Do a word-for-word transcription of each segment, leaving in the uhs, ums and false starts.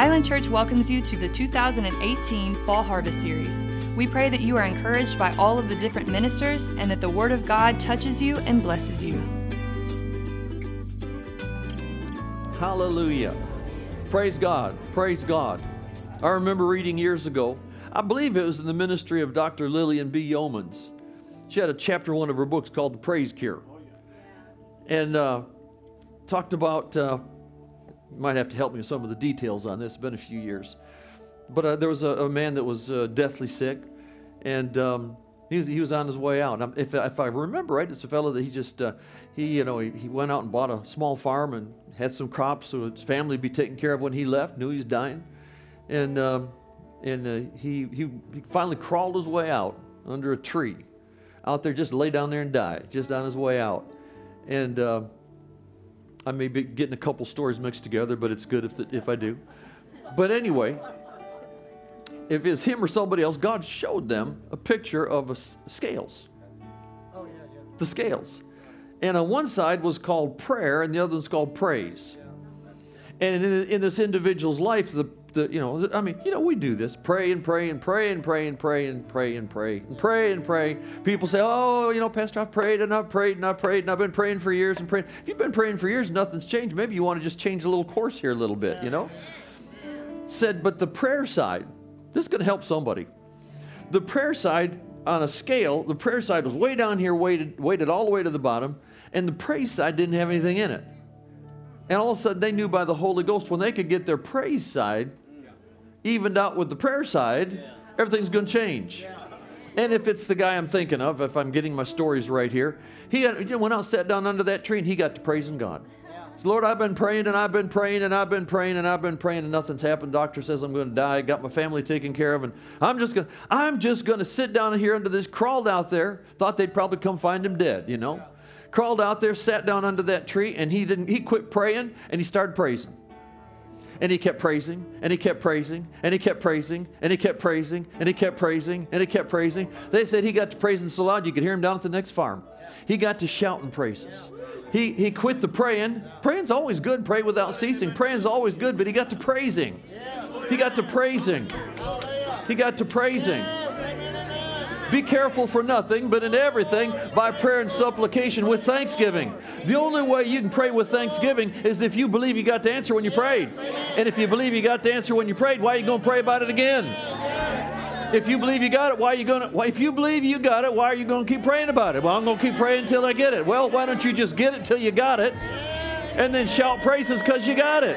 Island Church welcomes you to the two thousand eighteen Fall Harvest Series. We pray that you are encouraged by all of the different ministers and that the Word of God touches you and blesses you. Hallelujah. Praise God. Praise God. I remember reading years ago, I believe it was in the ministry of Doctor Lillian B. Yeomans. She had a chapter one of her books called The Praise Cure. And uh, talked about, uh, you might have to help me with some of the details on this. It's been a few years. But uh, there was a, a man that was uh, deathly sick. And um, he, was, he was on his way out. And if, if I remember right, it's a fellow that he just, uh, he, you know, he, he went out and bought a small farm and had some crops so his family would be taken care of when he left, knew he was dying. And, um, and uh, he, he finally crawled his way out under a tree. Out there, just lay down there and die, just on his way out. And uh, I may be getting a couple stories mixed together, but it's good if, the, if I do. But anyway, if it's him or somebody else, God showed them a picture of a s scales. Oh, yeah, yeah. The scales. And on one side was called prayer, and the other one's called praise. And in, in this individual's life, the The, you know, I mean, you know, we do this. Pray and pray and pray and pray and pray and pray and pray and pray and pray. People say, oh, you know, Pastor, I've prayed and I've prayed and I've prayed and I've been praying for years and praying. If you've been praying for years and nothing's changed, maybe you want to just change a little course here a little bit, you know. Said, but the prayer side, this is going to help somebody. The prayer side on a scale, the prayer side was way down here, weighted, weighted all the way to the bottom, and the praise side didn't have anything in it. And all of a sudden, they knew by the Holy Ghost when they could get their praise side evened out with the prayer side, yeah, everything's going to change. Yeah. And if it's the guy I'm thinking of, if I'm getting my stories right here, he had, you know, went out, sat down under that tree, and he got to praising God. Yeah. So, Lord, I've been praying, and I've been praying, and I've been praying, and I've been praying, and nothing's happened. Doctor says I'm going to die. I got my family taken care of, and I'm just going to, I'm just going to sit down here under this, crawled out there, thought they'd probably come find him dead, you know. Yeah. Crawled out there, sat down under that tree, and he didn't, he quit praying, and he started praising. And he kept praising, and he kept praising, and he kept praising, and he kept praising, and he kept praising, and he kept praising. They said he got to praising so loud you could hear him down at the next farm. He got to shouting praises. He, he quit the praying. Praying's always good. Pray without ceasing. Praying's always good, but he got to praising. He got to praising. He got to praising. Be careful for nothing, but in everything, by prayer and supplication with thanksgiving. The only way you can pray with thanksgiving is if you believe you got the answer when you prayed. And if you believe you got the answer when you prayed, why are you going to pray about it again? If you believe you got it, why are you going to, if you believe you got it, why are you going to keep praying about it? Well, I'm going to keep praying until I get it. Well, why don't you just get it till you got it and then shout praises because you got it?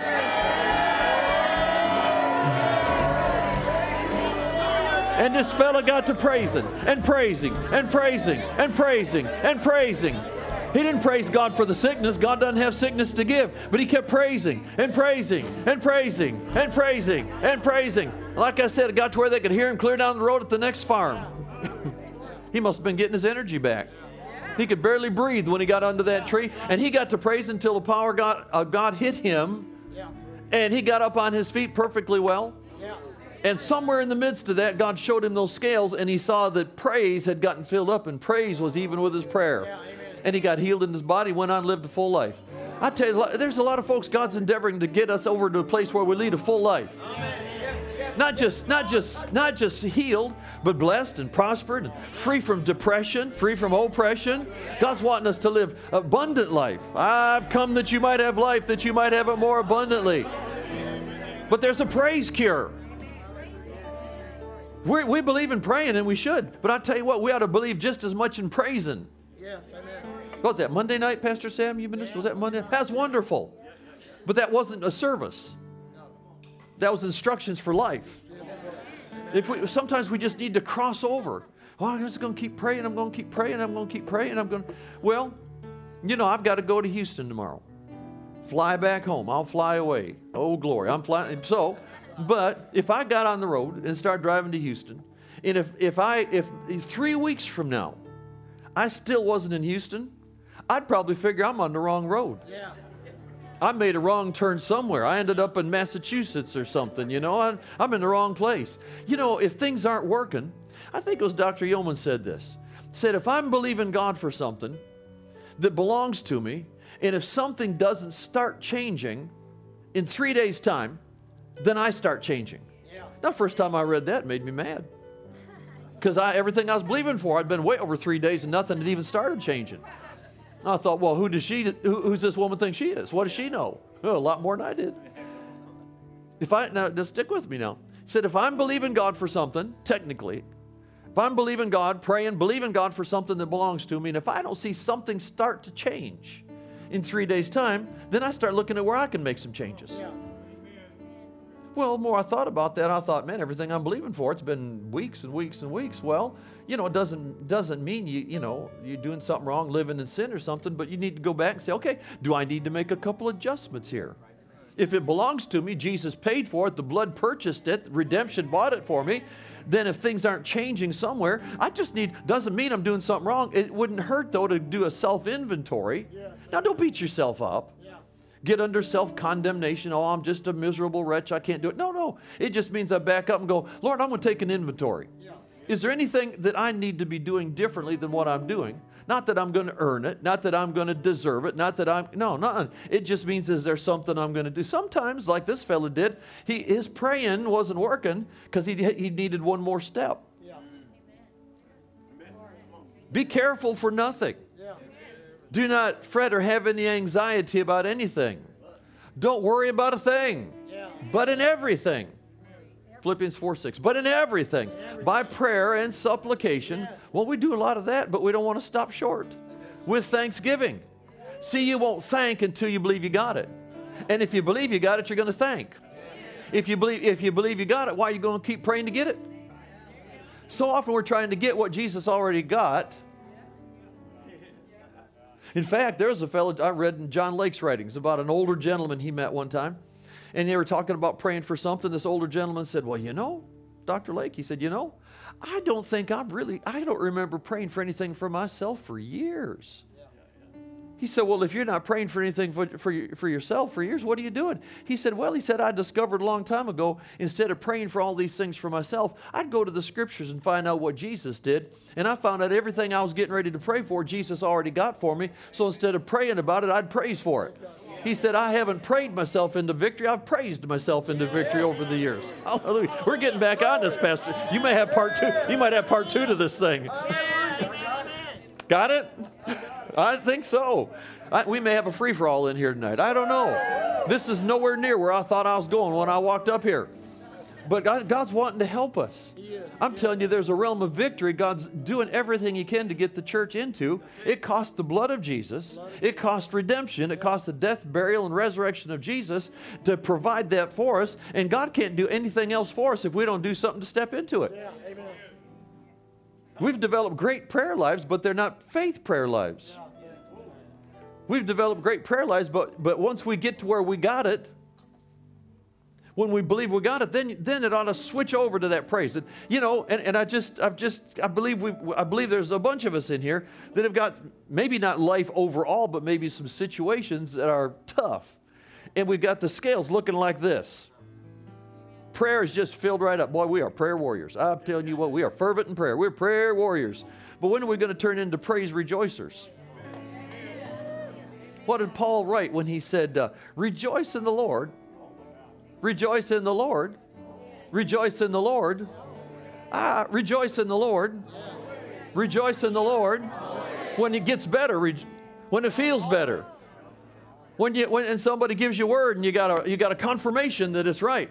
And this fella got to praising and praising and praising and praising and praising. He didn't praise God for the sickness. God doesn't have sickness to give. But he kept praising and praising and praising and praising and praising. Like I said, it got to where they could hear him clear down the road at the next farm. He must have been getting his energy back. He could barely breathe when he got under that tree. And he got to praise until the power of God, uh, God hit him. And he got up on his feet perfectly well. And somewhere in the midst of that, God showed him those scales, and he saw that praise had gotten filled up, and praise was even with his prayer. Yeah, and he got healed in his body, went on and lived a full life. I tell you, there's a lot of folks God's endeavoring to get us over to a place where we lead a full life. Amen. Not just, not just, not just healed, but blessed and prospered, and free from depression, free from oppression. God's wanting us to live abundant life. I've come that you might have life, that you might have it more abundantly. But there's a praise cure. We're, we believe in praying, and we should. But I tell you what, we ought to believe just as much in praising. Yes, amen. What was that, Monday night, Pastor Sam? You ministered? Was that Monday? That's wonderful. But that wasn't a service. That was instructions for life. If we, sometimes we just need to cross over. Oh, I'm just going to keep praying. I'm going to keep praying. I'm going to keep praying. I'm going to... Well, you know, I've got to go to Houston tomorrow. Fly back home. I'll fly away. Oh, glory. I'm flying. So... But if I got on the road and started driving to Houston, and if, if I if three weeks from now I still wasn't in Houston, I'd probably figure I'm on the wrong road. Yeah. I made a wrong turn somewhere. I ended up in Massachusetts or something, you know. I'm, I'm in the wrong place. You know, if things aren't working, I think it was Doctor Yeoman said this. Said, if I'm believing God for something that belongs to me, and if something doesn't start changing in three days' time, then I start changing. Yeah. Now, first time I read that, it made me mad. Because I, everything I was believing for, I'd been way over three days and nothing had even started changing. And I thought, well, who does she, who, who's this woman think she is? What does she know? Oh, a lot more than I did. If I, now, just stick with me now. He said, if I'm believing God for something, technically, if I'm believing God, praying, believing God for something that belongs to me, and if I don't see something start to change in three days' time, then I start looking at where I can make some changes. Yeah. Well, the more I thought about that, I thought, man, everything I'm believing for, it's been weeks and weeks and weeks. Well, you know, it doesn't doesn't mean you you know you're doing something wrong, living in sin or something, but you need to go back and say, okay, do I need to make a couple adjustments here? If it belongs to me, Jesus paid for it, the blood purchased it, redemption bought it for me, then if things aren't changing somewhere, I just need, doesn't mean I'm doing something wrong. It wouldn't hurt, though, to do a self-inventory. Yeah. Now, don't beat yourself up. Get under self-condemnation. Oh, I'm just a miserable wretch. I can't do it. No, no. It just means I back up and go, Lord, I'm going to take an inventory. Yeah. Is there anything that I need to be doing differently than what I'm doing? Not that I'm going to earn it. Not that I'm going to deserve it. Not that I'm, no, no. It just means, is there something I'm going to do? Sometimes, like this fella did, he, his praying wasn't working because he, he needed one more step. Yeah. Amen. Be careful for nothing. Do not fret or have any anxiety about anything. Don't worry about a thing, yeah. but in everything. Yeah. Philippians four six, but in everything, in everything, by prayer and supplication. Yeah. Well, we do a lot of that, but we don't want to stop short. With thanksgiving. See, you won't thank until you believe you got it. And if you believe you got it, you're going to thank. Yeah. If you believe, if you believe you got it, why are you going to keep praying to get it? So often we're trying to get what Jesus already got. In fact, there's a fellow I read in John Lake's writings about an older gentleman he met one time. And they were talking about praying for something. This older gentleman said, well, you know, Doctor Lake, he said, you know, I don't think I've really, I don't remember praying for anything for myself for years. Yeah. He said, well, if you're not praying for anything for, for, for yourself for years, what are you doing? He said, well, he said, I discovered a long time ago, instead of praying for all these things for myself, I'd go to the scriptures and find out what Jesus did. And I found out everything I was getting ready to pray for, Jesus already got for me. So instead of praying about it, I'd praise for it. He said, I haven't prayed myself into victory. I've praised myself into victory over the years. Hallelujah. We're getting back on this, Pastor. You may have part two. You might have part two to this thing. Got it? I think so. I, we may have a free-for-all in here tonight. I don't know. This is nowhere near where I thought I was going when I walked up here. But God, God's wanting to help us. I'm telling you, there's a realm of victory. God's doing everything He can to get the church into. It cost the blood of Jesus. It cost redemption. It cost the death, burial, and resurrection of Jesus to provide that for us. And God can't do anything else for us if we don't do something to step into it. Yeah, amen. We've developed great prayer lives, but they're not faith prayer lives. We've developed great prayer lives, but, but once we get to where we got it, when we believe we got it, then, then it ought to switch over to that praise. And, you know, and, and I just, I've just, I believe we, I believe there's a bunch of us in here that have got maybe not life overall, but maybe some situations that are tough. And we've got the scales looking like this. Prayer is just filled right up. Boy, we are prayer warriors. I'm telling you what, we are fervent in prayer. We're prayer warriors. But when are we going to turn into praise rejoicers? What did Paul write when he said, uh, rejoice in the Lord, rejoice in the Lord, rejoice in the Lord, ah, rejoice in the Lord, rejoice in the Lord, when it gets better, when it feels better, when you, when and somebody gives you word and you got a, you got a confirmation that it's right.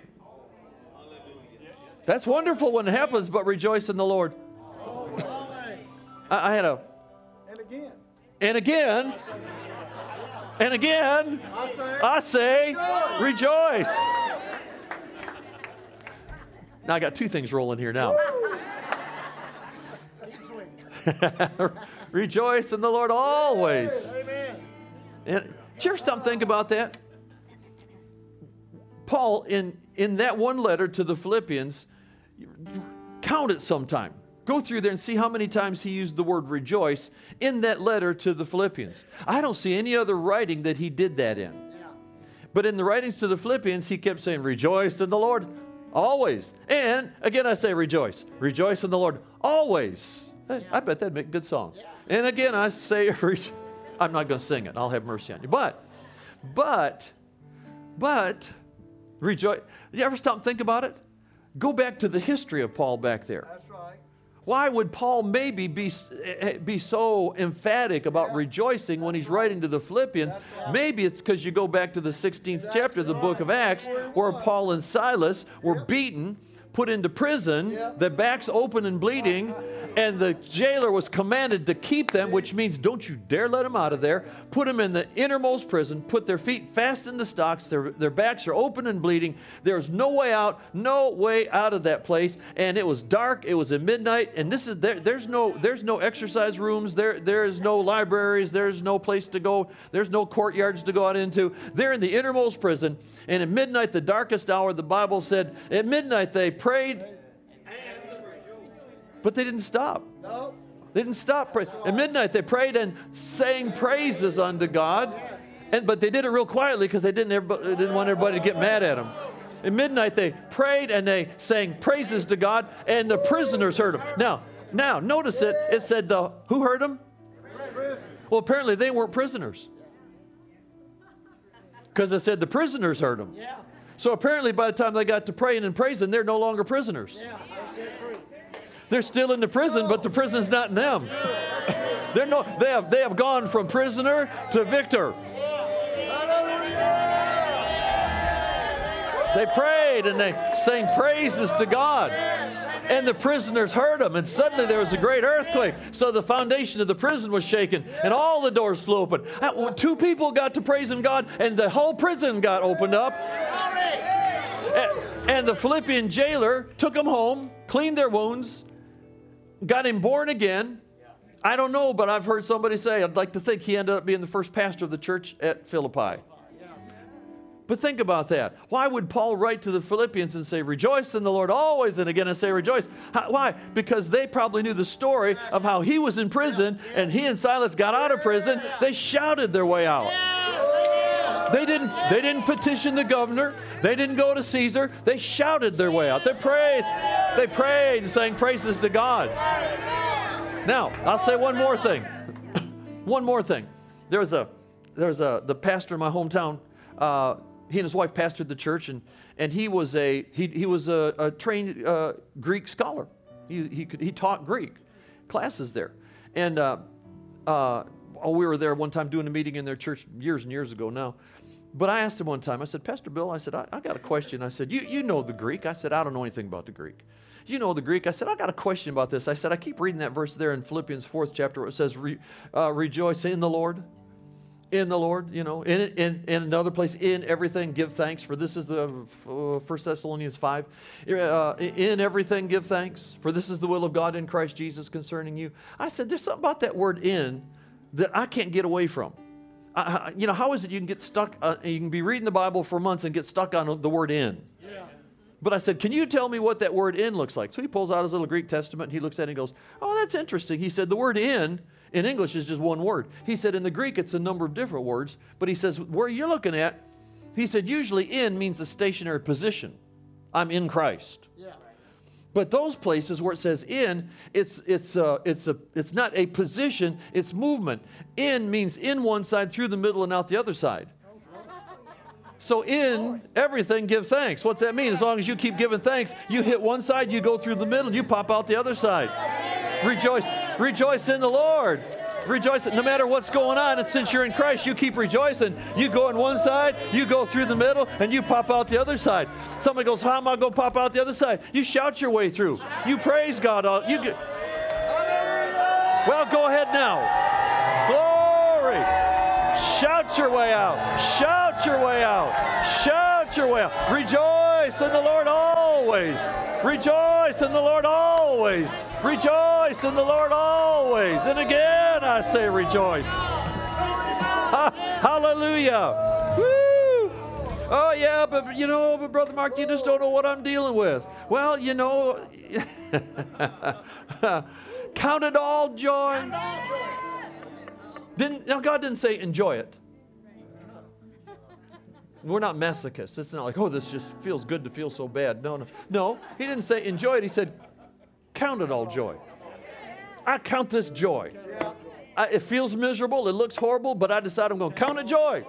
That's wonderful when it happens, but rejoice in the Lord. I had a... And again. And again. And again. I say, I say rejoice. Now I got two things rolling here now. Rejoice in the Lord always. And did you ever stop and think about that? Paul, in, in that one letter to the Philippians... Count it sometime. Go through there and see how many times he used the word rejoice in that letter to the Philippians. I don't see any other writing that he did that in. Yeah. But in the writings to the Philippians, he kept saying, rejoice in the Lord always. And again, I say rejoice. Rejoice in the Lord always. Yeah. I, I bet that'd make a good song. Yeah. And again, I say, I'm not going to sing it. I'll have mercy on you. But, but, but, Rejoice. You ever stop and think about it? Go back to the history of Paul back there. That's right. Why would Paul maybe be, be so emphatic about yeah. rejoicing when he's writing to the Philippians? Right. Maybe it's because you go back to the sixteenth that's chapter of the right. book of Acts where Paul and Silas were yeah. beaten, put into prison, yeah. their backs open and bleeding, and the jailer was commanded to keep them, which means don't you dare let them out of there. Put them in the innermost prison, put their feet fast in the stocks, their, their backs are open and bleeding. There's no way out, no way out of that place. And it was dark, it was at midnight, and this is there, there's no there's no exercise rooms, there there is no libraries, there's no place to go, there's no courtyards to go out into. They're in the innermost prison, and at midnight, the darkest hour, the Bible said, at midnight they prayed, but they didn't stop. No. They didn't stop. At midnight, they prayed and sang praises unto God, and but they did it real quietly because they didn't, everybody, didn't want everybody to get mad at them. At midnight, they prayed and they sang praises to God, and the prisoners heard them. Now, now notice it. It said, the, who heard them? Well, apparently they weren't prisoners because it said the prisoners heard them. Yeah. So apparently by the time they got to praying and praising, they're no longer prisoners. Yeah, they're still in the prison, but the prison's not in them. They're no, they have, they have gone from prisoner to victor. They prayed and they sang praises to God. And the prisoners heard them, and suddenly there was a great earthquake. So the foundation of the prison was shaken, and all the doors flew open. Two people got to praising God, and the whole prison got opened up. And the Philippian jailer took them home, cleaned their wounds, got him born again. I don't know, but I've heard somebody say, I'd like to think he ended up being the first pastor of the church at Philippi. But think about that. Why would Paul write to the Philippians and say, rejoice in the Lord always, and again I say rejoice? How, why? Because they probably knew the story of how he was in prison, and he and Silas got out of prison. They shouted their way out. They didn't, they didn't petition the governor. They didn't go to Caesar. They shouted their way out. They prayed. They prayed and sang praises to God. Now, I'll say one more thing. One more thing. There was a, there was a, the pastor in my hometown, uh, he and his wife pastored the church, and, and he was a he he was a, a trained uh, Greek scholar. He he could, he taught Greek classes there, and uh, uh, we were there one time doing a meeting in their church years and years ago now. But I asked him one time. I said, Pastor Bill, I said I, I got a question. I said, you you know the Greek? I said, I don't know anything about the Greek. You know the Greek? I said, I got a question about this. I said, I keep reading that verse there in Philippians fourth chapter where it says, Re, uh, rejoice in the Lord. In the Lord, you know, in, in, in another place, in everything, give thanks. For this is the uh, First Thessalonians five. Uh, in everything, give thanks. For this is the will of God in Christ Jesus concerning you. I said, there's something about that word in that I can't get away from. I, you know, how is it you can get stuck, uh, you can be reading the Bible for months and get stuck on the word in? Yeah. But I said, can you tell me what that word in looks like? So he pulls out his little Greek Testament, and he looks at it and goes, oh, that's interesting. He said, the word in in English is just one word. He said in the Greek it's a number of different words, but he says where you're looking at, he said usually in means a stationary position. I'm in Christ. Yeah. But those places where it says in, it's it's uh, it's a it's not a position, it's movement. In means in one side, through the middle, and out the other side. So in everything, give thanks. What's that mean? As long as you keep giving thanks, you hit one side, you go through the middle, and you pop out the other side. Rejoice. Rejoice in the Lord. Rejoice. No matter what's going on, and since you're in Christ, you keep rejoicing. You go on one side, you go through the middle, and you pop out the other side. Somebody goes, how am I going to pop out the other side? You shout your way through. You praise God. You get... Well, go ahead now. Glory. Shout your way out. Shout your way out. Shout your way out. Rejoice in the Lord always. Rejoice in the Lord always. Rejoice in the Lord always. And again, I say rejoice. Ha hallelujah. Woo. Oh, yeah, but you know, but Brother Mark, you just don't know what I'm dealing with. Well, you know, count it all joy. Didn't, now, God didn't say enjoy it. We're not masochists. It's not like, oh, this just feels good to feel so bad. No, no. No, he didn't say enjoy it. He said, count it all joy. I count this joy. I, it feels miserable. It looks horrible, but I decide I'm going to count it joy.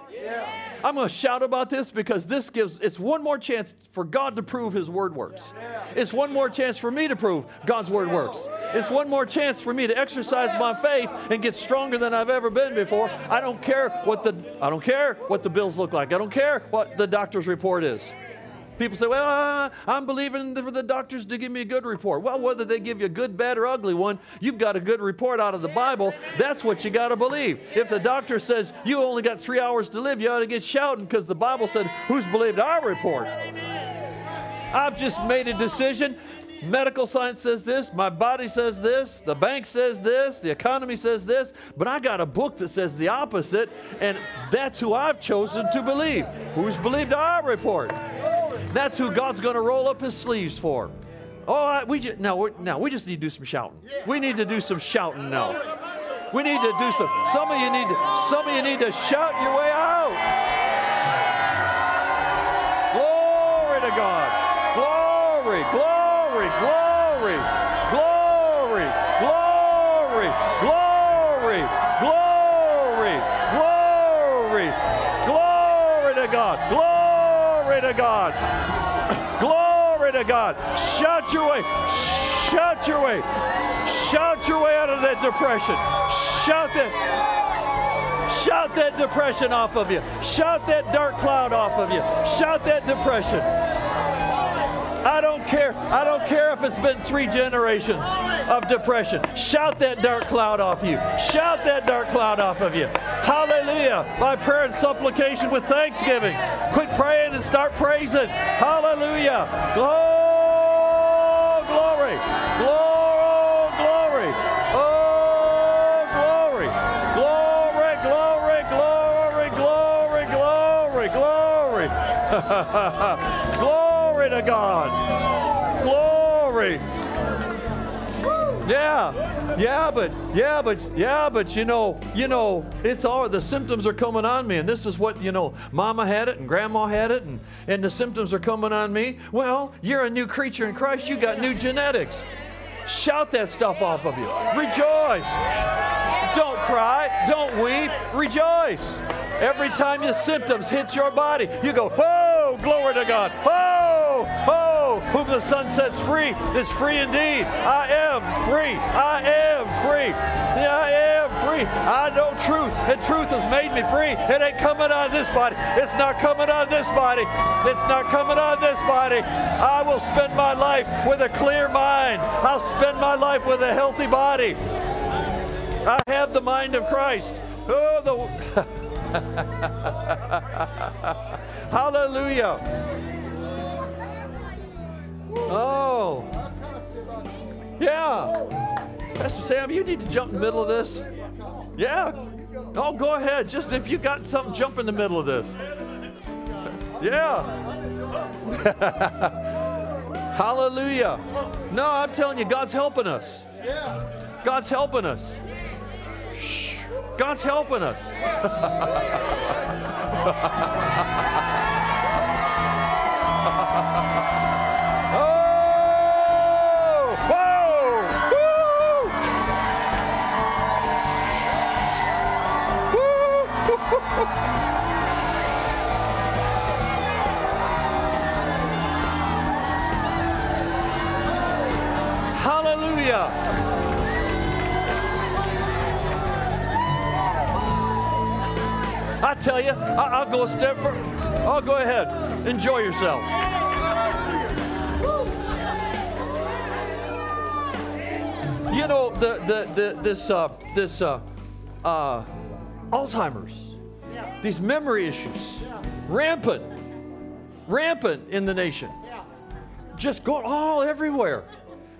I'm going to shout about this because this gives, it's one more chance for God to prove His Word works. It's one more chance for me to prove God's Word works. It's one more chance for me to exercise my faith and get stronger than I've ever been before. I don't care what the, I don't care what the bills look like. I don't care what the doctor's report is. People say, well, uh, I'm believing for the doctors to give me a good report. Well, whether they give you a good, bad, or ugly one, you've got a good report out of the Bible. That's what you got to believe. If the doctor says you only got three hours to live, you ought to get shouting because the Bible said, who's believed our report? I've just made a decision. Medical science says this. My body says this. The bank says this. The economy says this. But I got a book that says the opposite, and that's who I've chosen to believe. Who's believed our report? That's who God's going to roll up His sleeves for. Oh, I, we just, no, no, we just need to do some shouting. We need to do some shouting now. We need to do some. Some of you need to. Some of you need to shout your way out. Glory to God. Glory, glory, glory, glory, glory, glory, glory, glory, glory to God. Glory. Glory to God. Glory to God. Shout your way. Shout your way. Shout your way out of that depression. Shout that. Shout that depression off of you. Shout that dark cloud off of you. Shout that depression. I don't care. I don't care if it's been three generations of depression. Shout that dark cloud off you. Shout that dark cloud off of you. Hallelujah. By prayer and supplication with thanksgiving. Quit praying and start praising. Hallelujah. Oh, glory. Oh, glory. Oh, glory. Glory, glory, glory, glory, glory, glory. Glory to God. Glory. Yeah, yeah, but, yeah, but, yeah, but, you know, you know, it's all, the symptoms are coming on me, and this is what, you know, Mama had it, and Grandma had it, and, and the symptoms are coming on me. Well, you're a new creature in Christ. You got new genetics. Shout that stuff off of you. Rejoice. Don't cry. Don't weep. Rejoice. Every time your symptoms hit your body, you go, oh, glory to God. Oh, oh. Whom the Son sets free is free indeed. I am free. I am free. I am free. I know truth, and truth has made me free. It ain't coming on this body. It's not coming on this body. It's not coming on this body. I will spend my life with a clear mind. I'll spend my life with a healthy body. I have the mind of Christ. Oh, the hallelujah. Oh, yeah. Pastor Sam, you need to jump in the middle of this. Yeah. Oh, go ahead. Just if you got something, jump in the middle of this. Yeah. Hallelujah. No, I'm telling you, God's helping us. God's helping us. Shh. God's helping us. Hallelujah. I tell you, I, I'll go a step further. Oh, go ahead. Enjoy yourself. You know, the the, the this uh this uh uh Alzheimer's. These memory issues, yeah. rampant, rampant in the nation, yeah. just going all everywhere,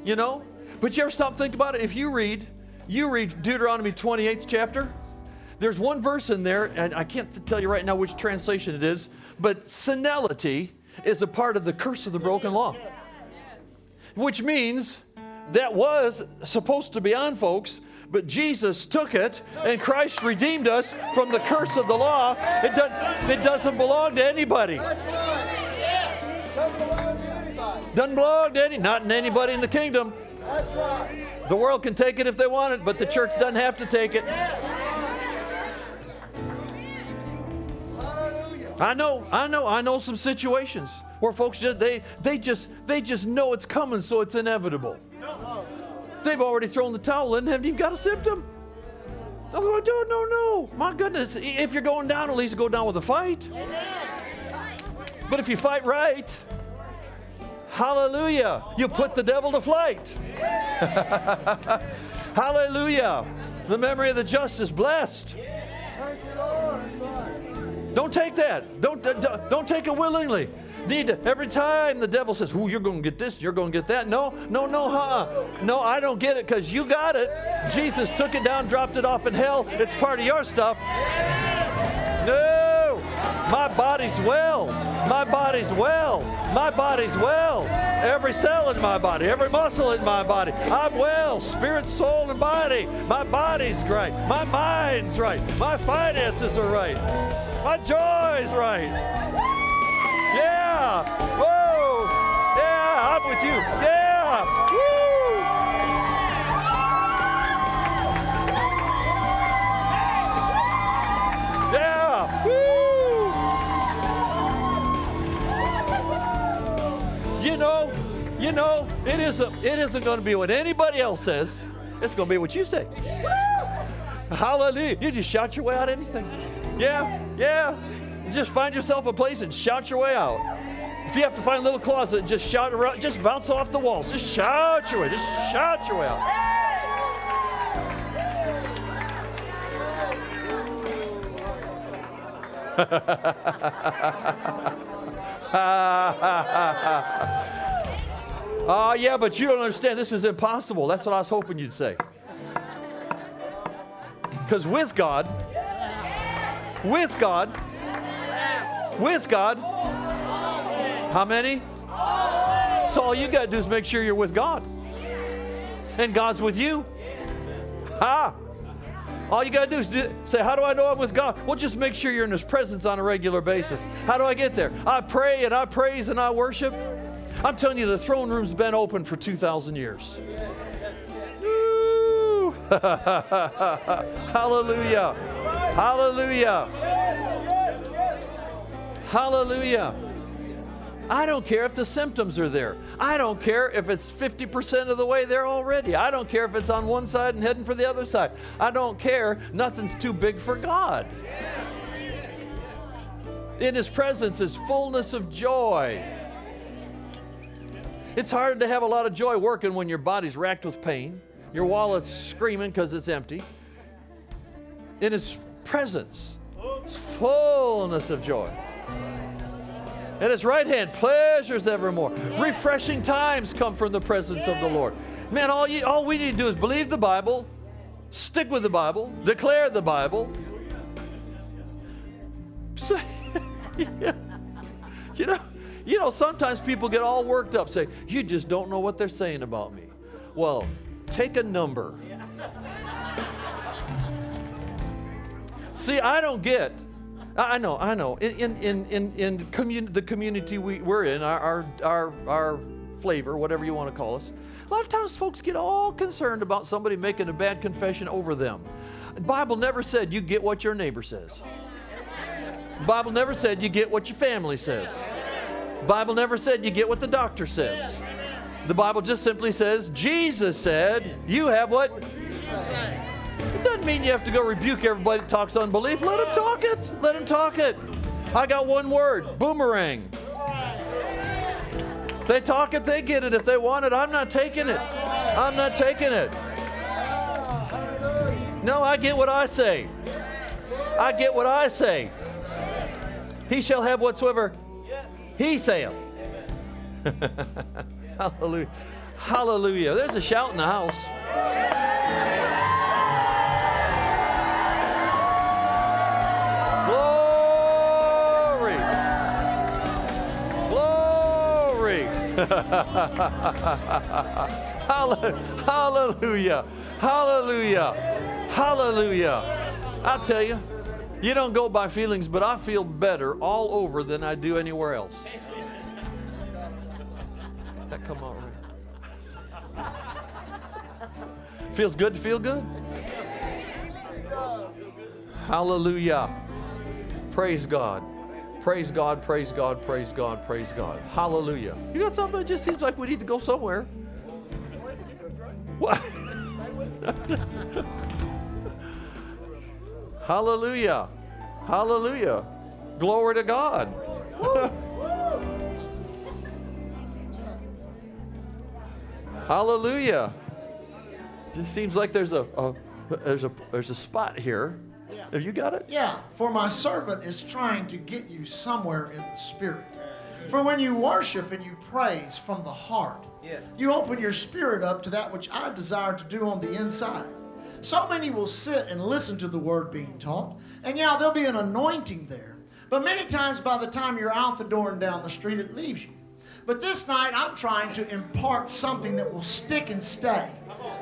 you know. But you ever stop and think about it? If you read, you read Deuteronomy twenty-eighth chapter. There's one verse in there, and I can't tell you right now which translation it is, but senility is a part of the curse of the broken law, yes. which means that was supposed to be on folks. But Jesus took it, and Christ redeemed us from the curse of the law. It, does, it doesn't belong to anybody. Doesn't belong to any, not in anybody in the kingdom. The world can take it if they want it, but the church doesn't have to take it. I know, I know, I know some situations where folks just they they just they just know it's coming, so it's inevitable. They've already thrown the towel in, haven't even got a symptom. I was like, no, no, no. My goodness, if you're going down, at least go down with a fight. But if you fight right, hallelujah, you put the devil to flight. Hallelujah. The memory of the just is blessed. Don't take that. Don't, don't, don't take it willingly. Need to, every time the devil says, "Ooh, you're going to get this, you're going to get that." No, no, no, huh? No, I don't get it because you got it. Jesus took it down, dropped it off in hell. It's part of your stuff. No, my body's well. My body's well. My body's well. Every cell in my body, every muscle in my body, I'm well. Spirit, soul, and body. My body's right. My mind's right. My finances are right. My joy's right. Yeah! Whoa! Yeah! I'm with you! Yeah! Woo! Yeah! Woo! You know, you know, it isn't, it isn't going to be what anybody else says. It's going to be what you say. Hallelujah! You just shout your way out of anything. Yeah! Yeah! Just find yourself a place and shout your way out. If you have to find a little closet and just shout around, just bounce off the walls. Just shout your way. Just shout your way out. Oh, uh, yeah, but you don't understand. This is impossible. That's what I was hoping you'd say. Because with God, with God, with God. How many? So all you got to do is make sure you're with God. And God's with you. Ha! All you got to do is do, say, how do I know I'm with God? Well, just make sure you're in His presence on a regular basis. How do I get there? I pray and I praise and I worship. I'm telling you, the throne room's been open for two thousand years. Woo! Hallelujah. Hallelujah. Hallelujah. I don't care if the symptoms are there. I don't care if it's fifty percent of the way there already. I don't care if it's on one side and heading for the other side. I don't care. Nothing's too big for God. In His presence is fullness of joy. It's hard to have a lot of joy working when your body's racked with pain. Your wallet's screaming because it's empty. In His presence is fullness of joy. At His right hand, pleasures evermore. Yes. Refreshing times come from the presence yes. of the Lord. Man, all, you, all we need to do is believe the Bible, stick with the Bible, declare the Bible. So, yeah. you, know, you know, sometimes people get all worked up, say, you just don't know what they're saying about me. Well, take a number. See, I don't get... I know, I know. In in in in commun the community we, we're in, our, our our our flavor, whatever you want to call us, a lot of times folks get all concerned about somebody making a bad confession over them. The Bible never said you get what your neighbor says. The Bible never said you get what your family says. The Bible never said you get what the doctor says. The Bible just simply says Jesus said you have what? It doesn't mean you have to go rebuke everybody that talks unbelief. Let them talk it. Let them talk it. I got one word, boomerang. If they talk it, they get it. If they want it, I'm not taking it. I'm not taking it. No, I get what I say. I get what I say. He shall have whatsoever he saith. Hallelujah. Hallelujah. There's a shout in the house. Hallelujah. Hallelujah. Hallelujah. I'll tell you, you don't go by feelings, but I feel better all over than I do anywhere else. Did that come out right? Feels good to feel good? Hallelujah. Praise God. Praise God, praise God, praise God, praise God. Hallelujah. You got something that just seems like we need to go somewhere. What? Hallelujah. Hallelujah. Glory to God. Hallelujah. Just seems like there's a, a there's a there's a spot here. Yeah. Have you got it? Yeah. For my servant is trying to get you somewhere in the spirit. For when you worship and you praise from the heart, yeah. you open your spirit up to that which I desire to do on the inside. So many will sit and listen to the word being taught, and yeah, there'll be an anointing there. But many times by the time you're out the door and down the street, it leaves you. But this night, I'm trying to impart something that will stick and stay.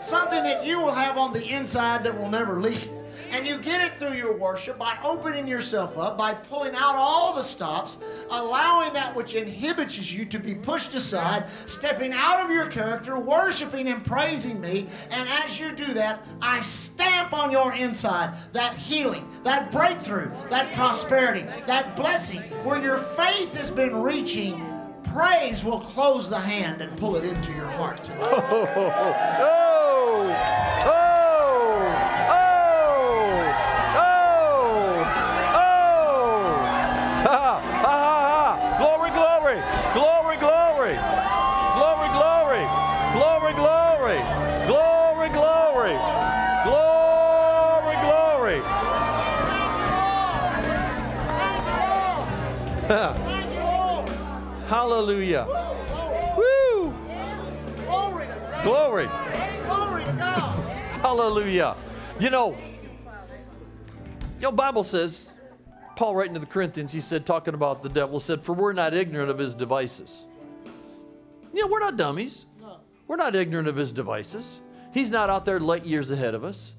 Something that you will have on the inside that will never leave. And you get it through your worship by opening yourself up, by pulling out all the stops, allowing that which inhibits you to be pushed aside, stepping out of your character, worshiping and praising me. And as you do that, I stamp on your inside that healing, that breakthrough, that prosperity, that blessing, where your faith has been reaching. Praise will close the hand and pull it into your heart. Oh, oh, oh, oh, oh, oh, glory, glory, glory, glory, glory, glory, glory, glory, glory, glory, glory, glory. Hallelujah. Woo! Woo. Glory to God. Glory. Glory to God. Hallelujah. You know, your Bible says, Paul writing to the Corinthians, he said, talking about the devil, said, for we're not ignorant of his devices. You know, we're not dummies. We're not ignorant of his devices. He's not out there light years ahead of us.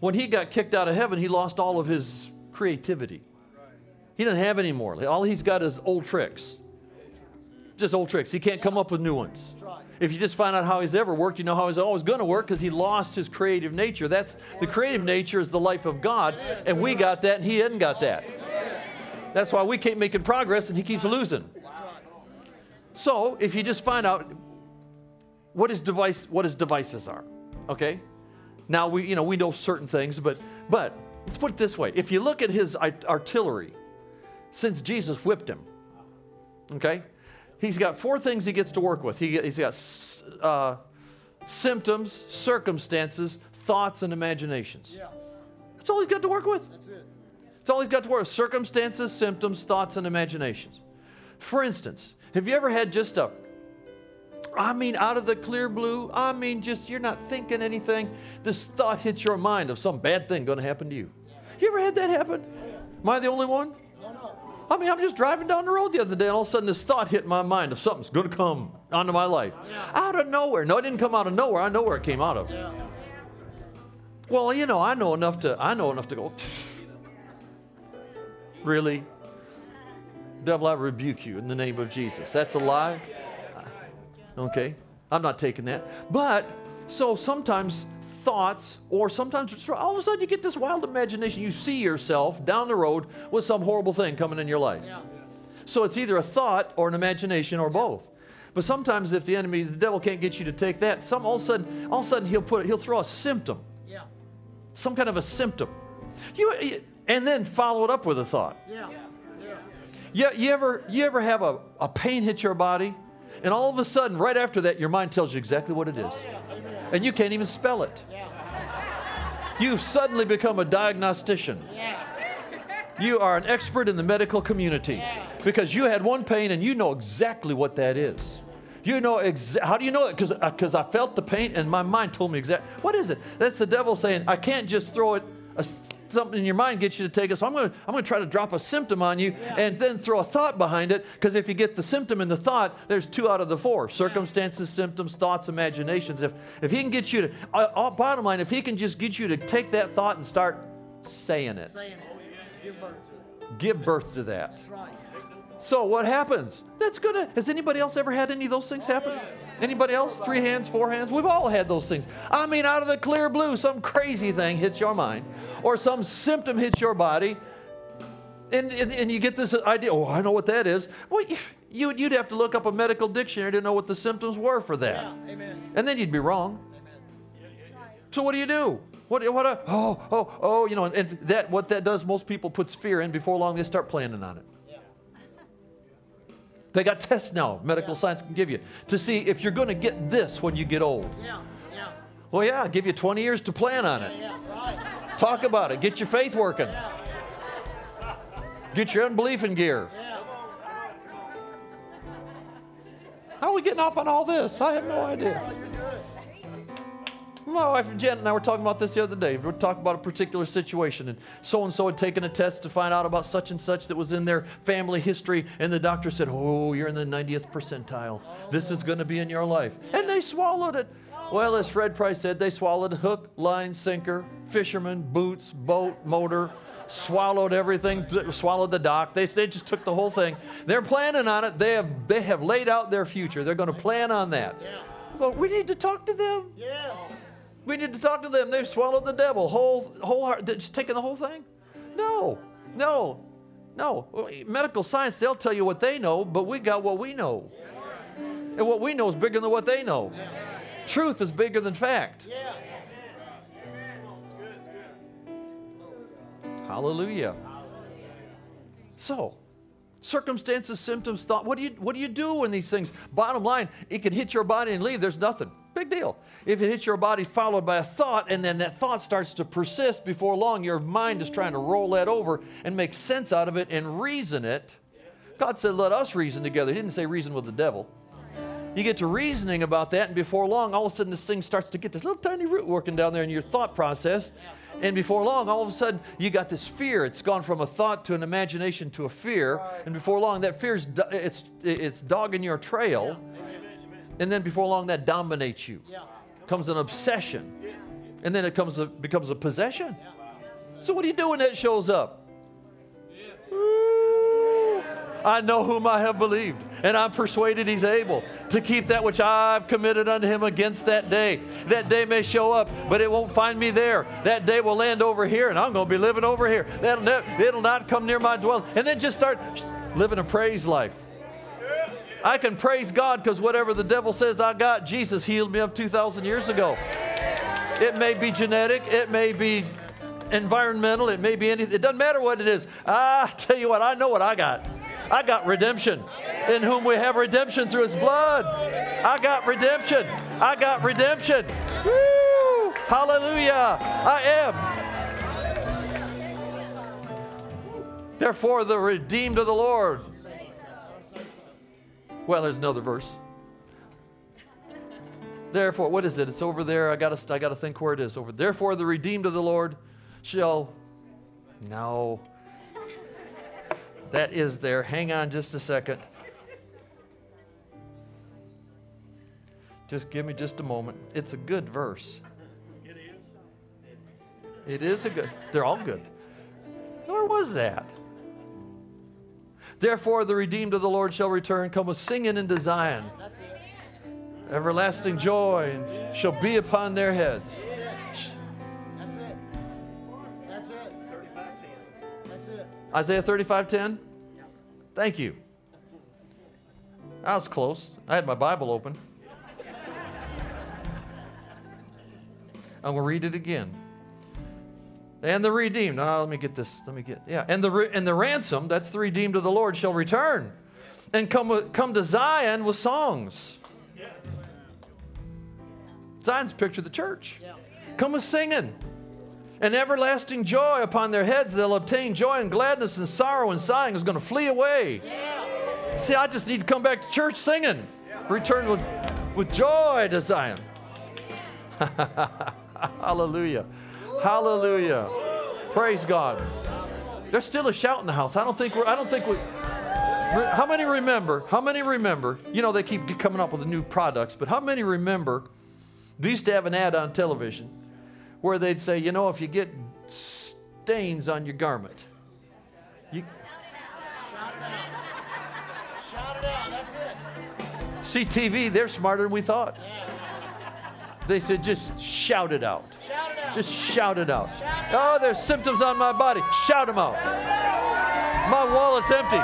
When he got kicked out of heaven, he lost all of his creativity. He didn't have any more. All he's got is old tricks. Just old tricks. He can't come up with new ones. If you just find out how he's ever worked, you know how he's always going to work, because he lost his creative nature. That's the creative nature is the life of God, and we got that, and he hadn't got that. That's why we keep making progress, and he keeps losing. So if you just find out what his device, what his devices are, okay. Now we, you know, we know certain things, but but let's put it this way: if you look at his artillery, since Jesus whipped him, okay. He's got four things he gets to work with. He, he's got uh, symptoms, circumstances, thoughts, and imaginations. Yeah. That's all he's got to work with. That's it. That's all he's got to work with. Circumstances, symptoms, thoughts, and imaginations. For instance, have you ever had just a, I mean, out of the clear blue, I mean, just you're not thinking anything. This thought hits your mind of some bad thing going to happen to you. Yeah. You ever had that happen? Yeah. Am I the only one? No, no. I mean, I'm just driving down the road the other day, and all of a sudden this thought hit my mind of something's going to come onto my life. Yeah. Out of nowhere. No, it didn't come out of nowhere. I know where it came out of. Yeah. Well, you know, I know enough to, I know enough to go, really? Devil, I rebuke you in the name of Jesus. That's a lie? Okay. I'm not taking that. But, so sometimes thoughts, or sometimes all of a sudden you get this wild imagination. You see yourself down the road with some horrible thing coming in your life. Yeah. So it's either a thought or an imagination or both. But sometimes if the enemy, the devil can't get you to take that, some all of a sudden, all of a sudden he'll put, he'll throw a symptom. Yeah. Some kind of a symptom. You, and then follow it up with a thought. Yeah. Yeah. Yeah. You ever, you ever have a, a pain hit your body, and all of a sudden right after that your mind tells you exactly what it is. Oh, yeah. And you can't even spell it. Yeah. You've suddenly become a diagnostician. Yeah. You are an expert in the medical community. Yeah. Because you had one pain and you know exactly what that is. You know exactly. How do you know it? Because because uh, I felt the pain and my mind told me exactly. What is it? That's the devil saying, I can't just throw it. A, something in your mind gets you to take it. So I'm going to I'm going to try to drop a symptom on you. Yeah. And then throw a thought behind it. Because if you get the symptom and the thought, there's two out of the four. Circumstances, yeah. symptoms, thoughts, imaginations. If, if he can get you to, uh, uh, bottom line, if he can just get you to take that thought and start saying it. Saying it. Oh, yeah. Give birth to it. Give birth to that. That's right. So what happens? That's going to, has anybody else ever had any of those things happen? Oh, yeah. Anybody else? Three hands, four hands? We've all had those things. I mean, out of the clear blue, some crazy thing hits your mind. Or some symptom hits your body, And, and, and you get this idea, oh, I know what that is. Well, you, you'd have to look up a medical dictionary to know what the symptoms were for that. Yeah, amen. And then you'd be wrong. Amen. Yeah, yeah, yeah. So what do you do? What, what a, oh, oh, oh, you know, and that, what that does, most people puts fear in. Before long, they start planning on it. Yeah. They got tests now, medical yeah. science can give you, to see if you're going to get this when you get old. Yeah, yeah. Well, yeah, I'll give you twenty years to plan on it. Yeah, yeah. Right. Talk about it. Get your faith working. Yeah. Get your unbelief in gear. Yeah. How are we getting off on all this? I have no idea. My wife Janet and I were talking about this the other day. We were talking about a particular situation, and so-and-so had taken a test to find out about such and such that was in their family history, and the doctor said, oh, you're in the ninetieth percentile. This is going to be in your life. And they swallowed it. Well, as Fred Price said, they swallowed hook, line, sinker, fisherman, boots, boat, motor, swallowed everything, swallowed the dock. They, they just took the whole thing. They're planning on it. They have, they have laid out their future. They're going to plan on that. Well, we need to talk to them. Yeah. We need to talk to them. They've swallowed the devil. Whole, whole heart. They're just taking the whole thing? No. No. No. Medical science, they'll tell you what they know, but we got what we know. And what we know is bigger than what they know. Truth is bigger than fact. Hallelujah. So, circumstances, symptoms, thought. What do you, what do you do when these things? Bottom line, it can hit your body and leave. There's nothing. Big deal. If it hits your body followed by a thought, and then that thought starts to persist, before long your mind is trying to roll that over and make sense out of it and reason it. God said, let us reason together. He didn't say reason with the devil. You get to reasoning about that, and before long, all of a sudden this thing starts to get this little tiny root working down there in your thought process. And before long, all of a sudden, you got this fear. It's gone from a thought to an imagination to a fear. And before long, that fear's it's, it's dogging your trail. And then before long, that dominates you. Comes an obsession. And then it comes a, becomes a possession. So what do you do when that shows up? Ooh, I know whom I have believed, and I'm persuaded he's able to keep that which I've committed unto him against that day. That day may show up, but it won't find me there. That day will land over here, and I'm going to be living over here. That'll ne- it'll not come near my dwelling. And then just start living a praise life. I can praise God because whatever the devil says I got, Jesus healed me of two thousand years ago. It may be genetic. It may be environmental. It may be anything. It doesn't matter what it is. I tell you what, I know what I got. I got redemption, in whom we have redemption through his blood. I got redemption. I got redemption. Woo! Hallelujah. I am. Therefore, the redeemed of the Lord. Well, there's another verse. Therefore, what is it? It's over there. I gotta, I gotta think where it is. Over. Therefore, the redeemed of the Lord shall. No. That is there. Hang on just a second. Just give me just a moment. It's a good verse. It is. It is a good. They're all good. Where was that? Therefore, the redeemed of the Lord shall return, come with singing into Zion. That's it. Everlasting joy and shall be upon their heads. That's it. That's it. That's it. Isaiah thirty-five ten? Thank you. I was close. I had my Bible open. I'm going to read it again. And the redeemed, now let me get this, let me get, yeah. And the, and the ransom, that's the redeemed of the Lord, shall return and come, come to Zion with songs. Yeah. Zion's picture of the church. Yeah. Come with singing. And everlasting joy upon their heads, they'll obtain joy and gladness, and sorrow and sighing is going to flee away. Yeah. See, I just need to come back to church singing. Yeah. Return with, with joy to Zion. Hallelujah. Hallelujah. Praise God. There's still a shout in the house. I don't think we're, I don't think we, how many remember, how many remember, you know, they keep coming up with the new products, but how many remember, they used to have an ad on television where they'd say, you know, if you get stains on your garment, you, shout it out. Shout it out. That's it. See, T V, they're smarter than we thought. They said, just shout it out. Shout it out. Just shout it out. Shout it out. Oh, there's symptoms on my body. Shout them out. My wallet's empty.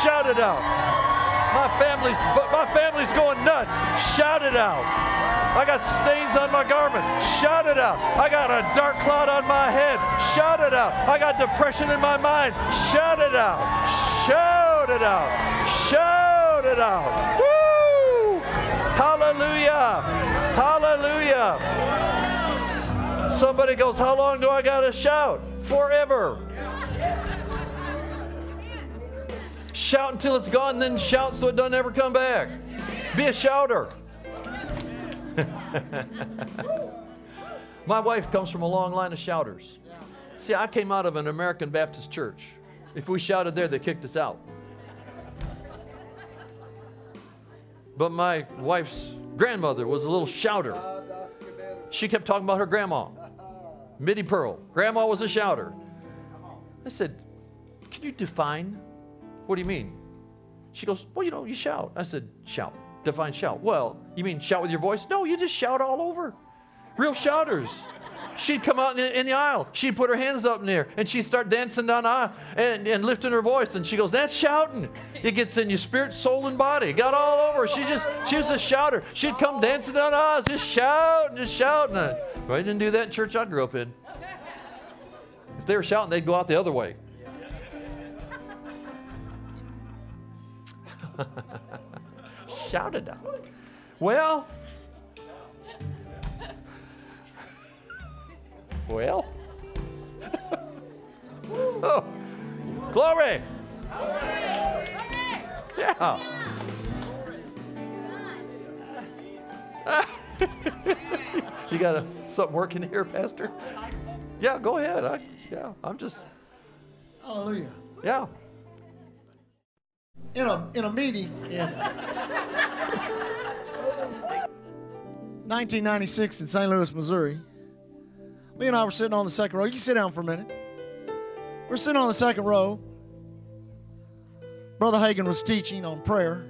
Shout it out. My family's, my family's going nuts. Shout it out. I got stains on my garment. Shout it out. I got a dark cloud on my head. Shout it out. I got depression in my mind. Shout it out. Shout it out. Shout it out. Woo! Hallelujah. Hallelujah. Somebody goes, how long do I got to shout? Forever. Shout until it's gone, then shout so it don't ever come back. Be a shouter. My wife comes from a long line of shouters. See, I came out of an American Baptist church. If we shouted there, they kicked us out. But my wife's grandmother was a little shouter. She kept talking about her grandma, Mindy Pearl. Grandma was a shouter. I said, can you define? What do you mean? She goes, well, you know, you shout. I said, shout. Define shout. Well, you mean shout with your voice? No, you just shout all over. Real shouters. She'd come out in the, in the aisle. She'd put her hands up in the air, and she'd start dancing down the aisle and, and lifting her voice. And she goes, that's shouting. It gets in your spirit, soul, and body. It got all over. She just, she was a shouter. She'd come dancing down the aisle, just shouting, just shouting. I, well, I didn't do that in church I grew up in. If they were shouting, they'd go out the other way. Shouted out. Well, well, oh, glory. Yeah. You got a, something working here, Pastor? Yeah, go ahead. I, yeah, I'm just. Hallelujah. Yeah. In a, in a meeting in nineteen ninety-six in Saint Louis, Missouri, me and I were sitting on the second row. You can sit down for a minute. We're sitting on the second row. Brother Hagin was teaching on prayer.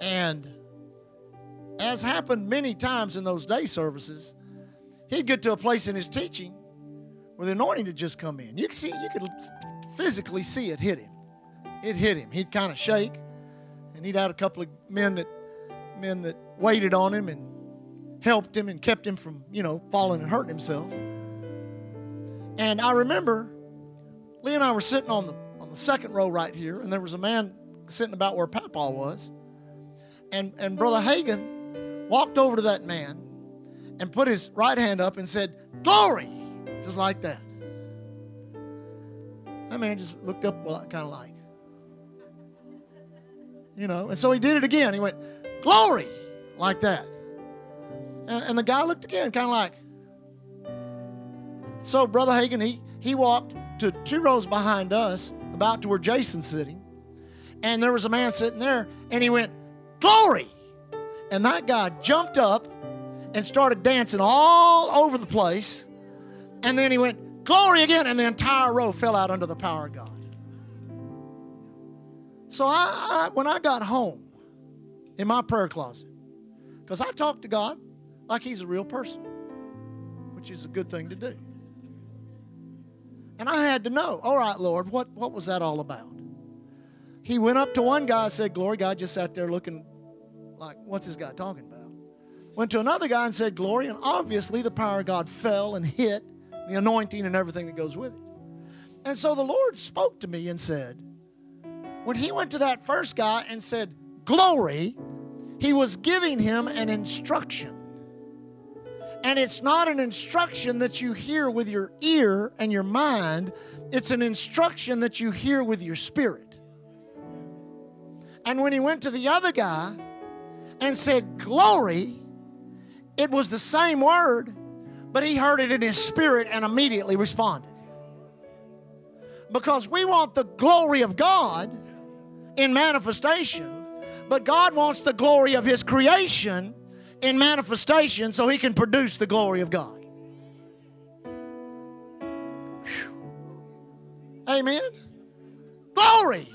And as happened many times in those day services, he'd get to a place in his teaching where the anointing had just come in. You could see, you could physically see it hit him. It hit him. He'd kind of shake, and he'd had a couple of men that men that waited on him and helped him and kept him from, you know, falling and hurting himself. And I remember Lee and I were sitting on the on the second row right here, and there was a man sitting about where Papa was, and and Brother Hagin walked over to that man and put his right hand up and said, "Glory," just like that. That man just looked up, kind of like. You know, and so he did it again. He went, glory, like that. And, and the guy looked again, kind of like. So Brother Hagin, he, he walked to two rows behind us, about to where Jason's sitting. And there was a man sitting there, and he went, glory. And that guy jumped up and started dancing all over the place. And then he went, glory again. And the entire row fell out under the power of God. So I, I, when I got home in my prayer closet, because I talk to God like he's a real person, which is a good thing to do. And I had to know, all right, Lord, what, what was that all about? He went up to one guy and said, glory. God just sat there looking like, what's this guy talking about? Went to another guy and said, glory. And obviously the power of God fell and hit the anointing and everything that goes with it. And so the Lord spoke to me and said, when he went to that first guy and said, glory, he was giving him an instruction. And it's not an instruction that you hear with your ear and your mind. It's an instruction that you hear with your spirit. And when he went to the other guy and said, glory, it was the same word, but he heard it in his spirit and immediately responded. Because we want the glory of God in manifestation, but God wants the glory of his creation in manifestation so he can produce the glory of God. Whew. Amen. Glory.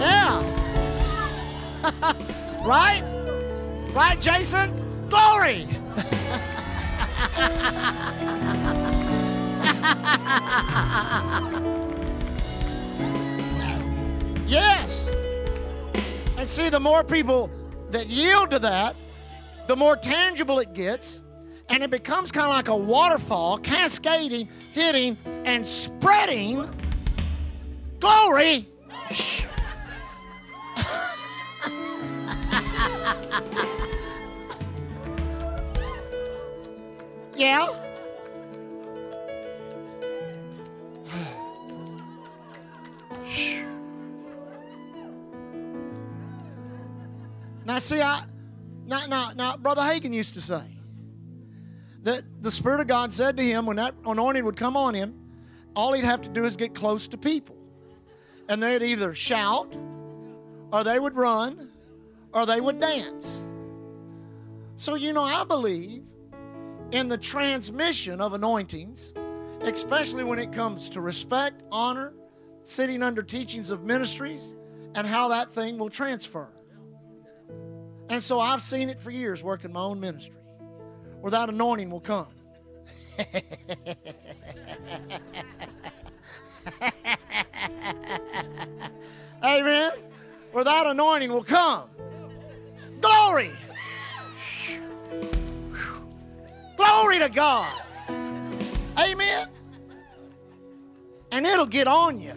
Yeah. Right? Right, Jason? Glory! Yes. And see, the more people that yield to that, the more tangible it gets, and it becomes kind of like a waterfall, cascading, hitting, and spreading. Glory! Yeah? Now see, I, now, now, now, Brother Hagin used to say that the Spirit of God said to him when that anointing would come on him, all he'd have to do is get close to people. And they'd either shout, or they would run, or they would dance. So, you know, I believe in the transmission of anointings, especially when it comes to respect, honor, sitting under teachings of ministries, and how that thing will transfer. And so I've seen it for years working my own ministry, where that anointing will come. Amen. Where that anointing will come. Glory. Glory to God. Amen. And it'll get on you.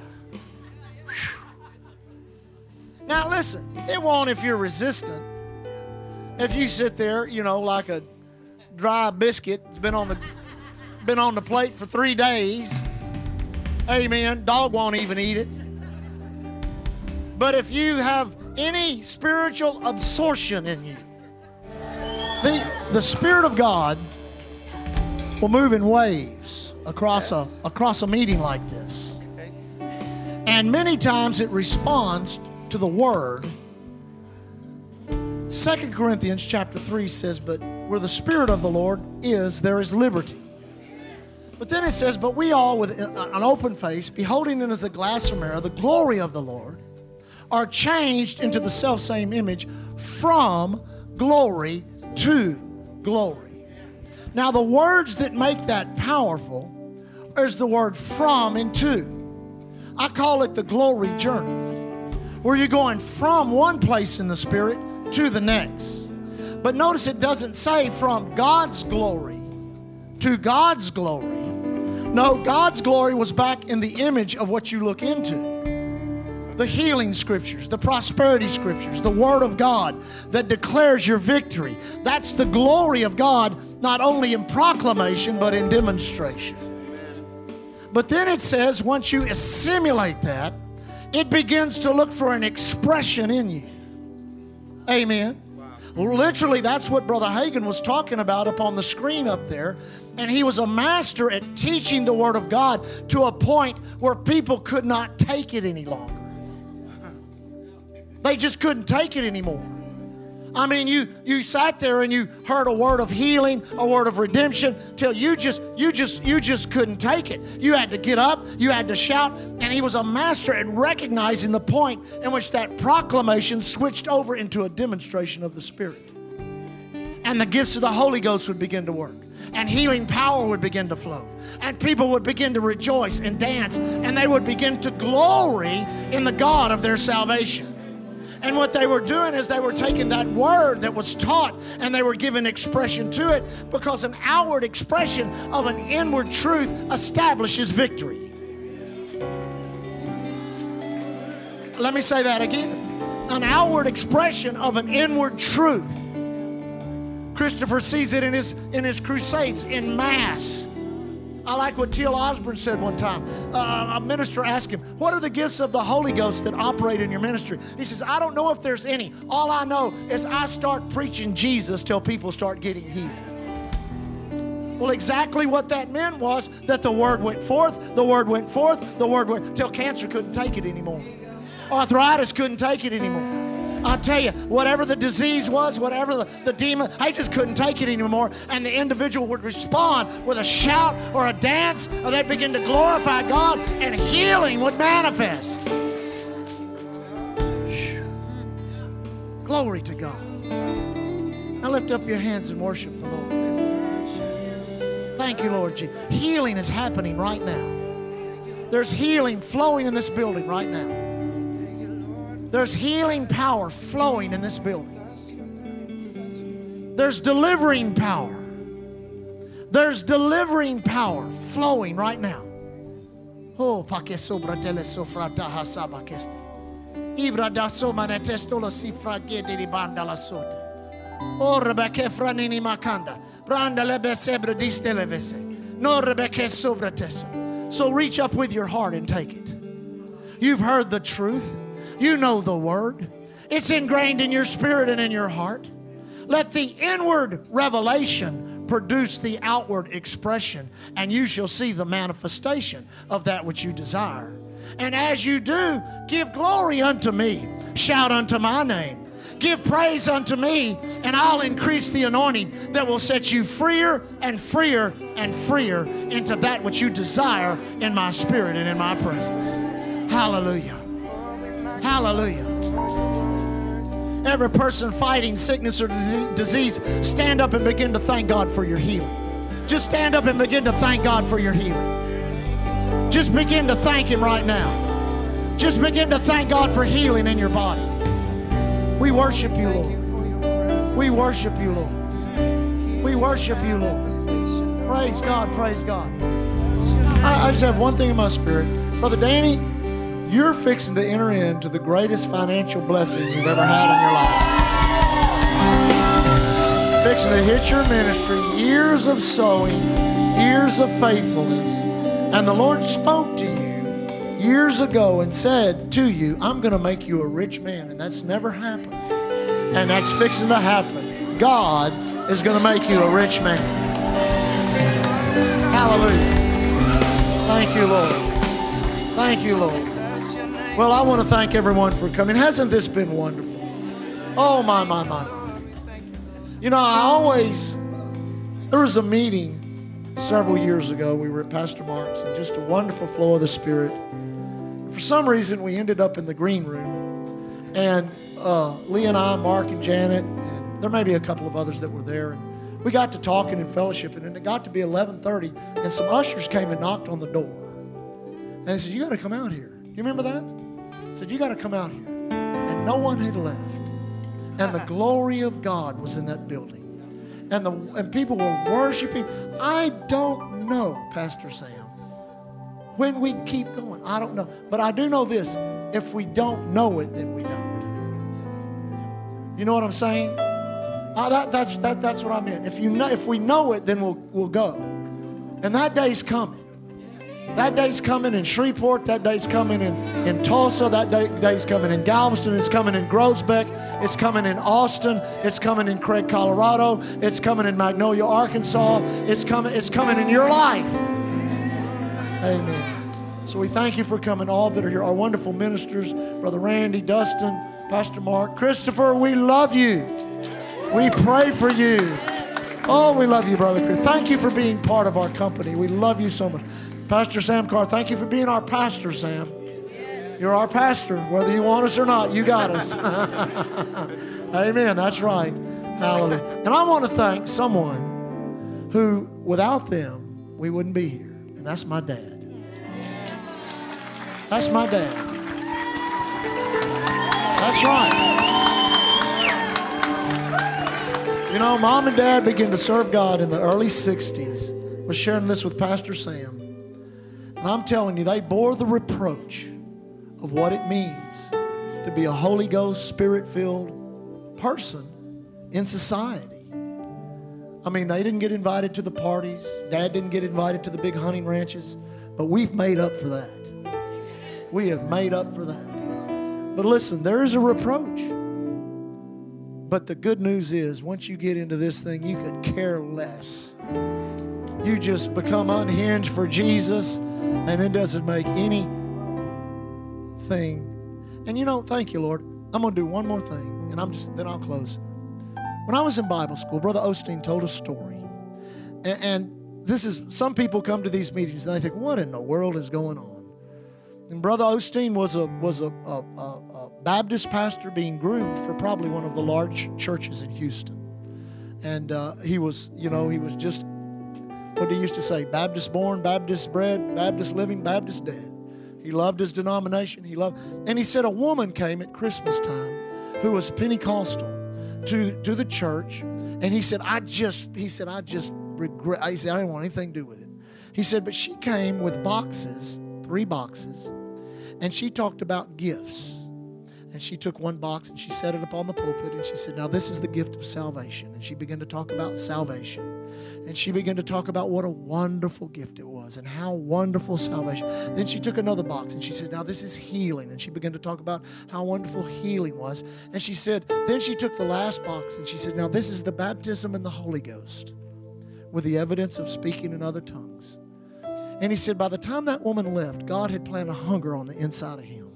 Now listen, it won't if you're resistant. If you sit there, you know, like a dry biscuit, it's been on the been on the plate for three days. Amen. Dog won't even eat it. But if you have any spiritual absorption in you, the, the Spirit of God will move in waves across, yes. a, across a meeting like this. Okay. And many times it responds to the Word. Second Corinthians chapter three says, but where the Spirit of the Lord is, there is liberty. But then it says, but we all with an open face, beholding in as a glass of mirror, the glory of the Lord, are changed into the selfsame image from glory to glory. Now the words that make that powerful is the word from and to. I call it the glory journey, where you're going from one place in the Spirit to the next. But notice it doesn't say from God's glory to God's glory. No, God's glory was back in the image of what you look into. The healing scriptures, the prosperity scriptures, the Word of God that declares your victory. That's the glory of God, not only in proclamation, but in demonstration. But then it says, once you assimilate that, it begins to look for an expression in you. Amen. Wow. Literally, that's what Brother Hagin was talking about up on the screen up there. And he was a master at teaching the Word of God to a point where people could not take it any longer. They just couldn't take it anymore. I mean, you you sat there and you heard a word of healing, a word of redemption, till you just you just you just couldn't take it. You had to get up, you had to shout, and he was a master at recognizing the point in which that proclamation switched over into a demonstration of the Spirit. And the gifts of the Holy Ghost would begin to work, and healing power would begin to flow, and people would begin to rejoice and dance, and they would begin to glory in the God of their salvation. And what they were doing is they were taking that word that was taught and they were giving expression to it, because an outward expression of an inward truth establishes victory. Let me say that again. An outward expression of an inward truth. Christopher sees it in his, in his crusades, in mass. I like what Till Osborn said one time. Uh, a minister asked him, what are the gifts of the Holy Ghost that operate in your ministry? He says, I don't know if there's any. All I know is I start preaching Jesus till people start getting healed. Well, exactly what that meant was that the word went forth, the word went forth, the word went, till cancer couldn't take it anymore. Arthritis couldn't take it anymore. I'll tell you, whatever the disease was, whatever the, the demon, I just couldn't take it anymore. And the individual would respond with a shout or a dance, or they'd begin to glorify God, and healing would manifest. Glory to God. Now lift up your hands and worship the Lord. Thank you, Lord Jesus. Healing is happening right now. There's healing flowing in this building right now. There's healing power flowing in this building. There's delivering power. There's delivering power flowing right now. Oh, paque sobra tele sofra taha sabakeste. Ibra da so manetestola sifra gede di banda la sote. Oh, rebeke franini makanda. Branda lebesebre distelevese. No rebeke sobra teso. So reach up with your heart and take it. You've heard the truth. You know the word. It's ingrained in your spirit and in your heart. Let the inward revelation produce the outward expression, and you shall see the manifestation of that which you desire. And as you do, give glory unto me, shout unto my name, give praise unto me, and I'll increase the anointing that will set you freer and freer and freer into that which you desire in my spirit and in my presence. Hallelujah. Hallelujah. Every person fighting sickness or disease, stand up and begin to thank God for your healing. Just stand up and begin to thank God for your healing. Just begin to thank Him right now. Just begin to thank God for healing in your body. We worship you, Lord. We worship you, Lord. We worship you, Lord. Praise God, praise God. I, I just have one thing in my spirit. Brother Danny, you're fixing to enter into the greatest financial blessing you've ever had in your life. You're fixing to hit your ministry, years of sowing, years of faithfulness. And the Lord spoke to you years ago and said to you, I'm going to make you a rich man. And that's never happened. And that's fixing to happen. God is going to make you a rich man. Hallelujah. Thank you, Lord. Thank you, Lord. Well, I want to thank everyone for coming. Hasn't this been wonderful? Oh, my, my, my, my. You know, I always, there was a meeting several years ago. We were at Pastor Mark's, and just a wonderful flow of the Spirit. For some reason, we ended up in the green room. And uh, Lee and I, Mark and Janet, and there may be a couple of others that were there. And we got to talking and fellowshipping, and it got to be eleven thirty, and some ushers came and knocked on the door. And they said, you got to come out here. You remember that? Said, you got to come out here. And no one had left. And the glory of God was in that building. And the and people were worshiping. I don't know, Pastor Sam, when we keep going. I don't know. But I do know this. If we don't know it, then we don't. You know what I'm saying? I, that, that's, that, that's what I meant. If, you know, if we know it, then we'll, we'll go. And that day's coming. That day's coming in Shreveport. That day's coming in, in Tulsa. That day, day's coming in Galveston. It's coming in Groesbeck. It's coming in Austin. It's coming in Craig, Colorado. It's coming in Magnolia, Arkansas. It's coming, it's coming in your life. Amen. So we thank you for coming, all that are here. Our wonderful ministers, Brother Randy, Dustin, Pastor Mark, Christopher, we love you. We pray for you. Oh, we love you, Brother Chris. Thank you for being part of our company. We love you so much. Pastor Sam Carr, thank you for being our pastor, Sam. Yes. You're our pastor. Whether you want us or not, you got us. Amen. That's right. Hallelujah. And I want to thank someone who, without them, we wouldn't be here. And that's my dad. Yes. That's my dad. That's right. You know, Mom and Dad began to serve God in the early sixties. I was sharing this with Pastor Sam. And I'm telling you, they bore the reproach of what it means to be a Holy Ghost, Spirit-filled person in society. I mean, they didn't get invited to the parties. Dad didn't get invited to the big hunting ranches. But we've made up for that. We have made up for that. But listen, there is a reproach. But the good news is, once you get into this thing, you could care less. You just become unhinged for Jesus. And it doesn't make any thing. And you know, thank you, Lord. I'm going to do one more thing, and I'm just then I'll close. When I was in Bible school, Brother Osteen told a story. And, and this is, some people come to these meetings, and they think, what in the world is going on? And Brother Osteen was a was a, a, a Baptist pastor being groomed for probably one of the large churches in Houston. And uh, he was, you know, he was just, what he used to say, Baptist born, Baptist bred, Baptist living, Baptist dead. He loved his denomination. He loved, and he said a woman came at Christmas time who was Pentecostal to, to the church. And he said, I just, he said, I just regret, he said, I didn't want anything to do with it. He said, but she came with boxes, three boxes, and she talked about gifts. And she took one box and she set it up on the pulpit and she said, now this is the gift of salvation. And she began to talk about salvation. And she began to talk about what a wonderful gift it was and how wonderful salvation. Then she took another box and she said, now this is healing. And she began to talk about how wonderful healing was. And she said, then she took the last box and she said, now this is the baptism in the Holy Ghost with the evidence of speaking in other tongues. And he said, by the time that woman left, God had planted a hunger on the inside of him,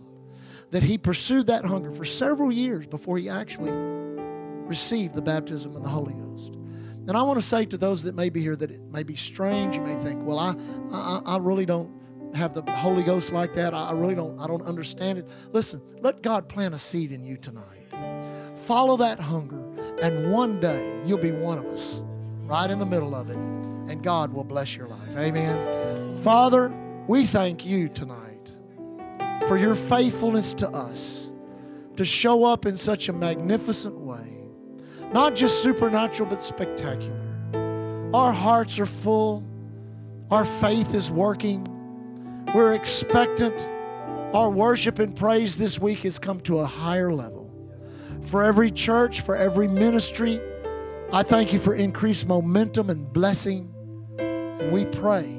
that he pursued that hunger for several years before he actually received the baptism of the Holy Ghost. And I want to say to those that may be here that it may be strange. You may think, well, I, I, I really don't have the Holy Ghost like that. I really don't, I don't understand it. Listen, let God plant a seed in you tonight. Follow that hunger, and one day you'll be one of us, right in the middle of it, and God will bless your life. Amen. Father, we thank you tonight for your faithfulness to us, to show up in such a magnificent way, not just supernatural but spectacular. Our hearts are full. Our faith is working. We're expectant. Our worship and praise this week has come to a higher level. For every church, for every ministry, I thank you for increased momentum and blessing. And we pray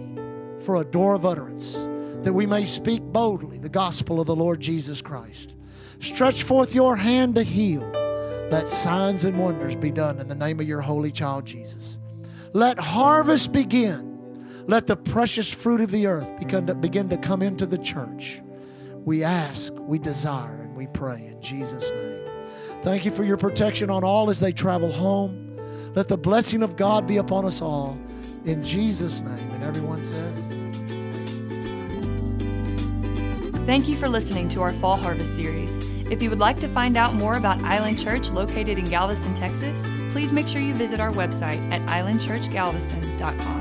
for a door of utterance, that we may speak boldly the gospel of the Lord Jesus Christ. Stretch forth your hand to heal. Let signs and wonders be done in the name of your holy child, Jesus. Let harvest begin. Let the precious fruit of the earth begin to come into the church. We ask, we desire, and we pray in Jesus' name. Thank you for your protection on all as they travel home. Let the blessing of God be upon us all in Jesus' name. And everyone says... Thank you for listening to our Fall Harvest series. If you would like to find out more about Island Church located in Galveston, Texas, please make sure you visit our website at island church galveston dot com.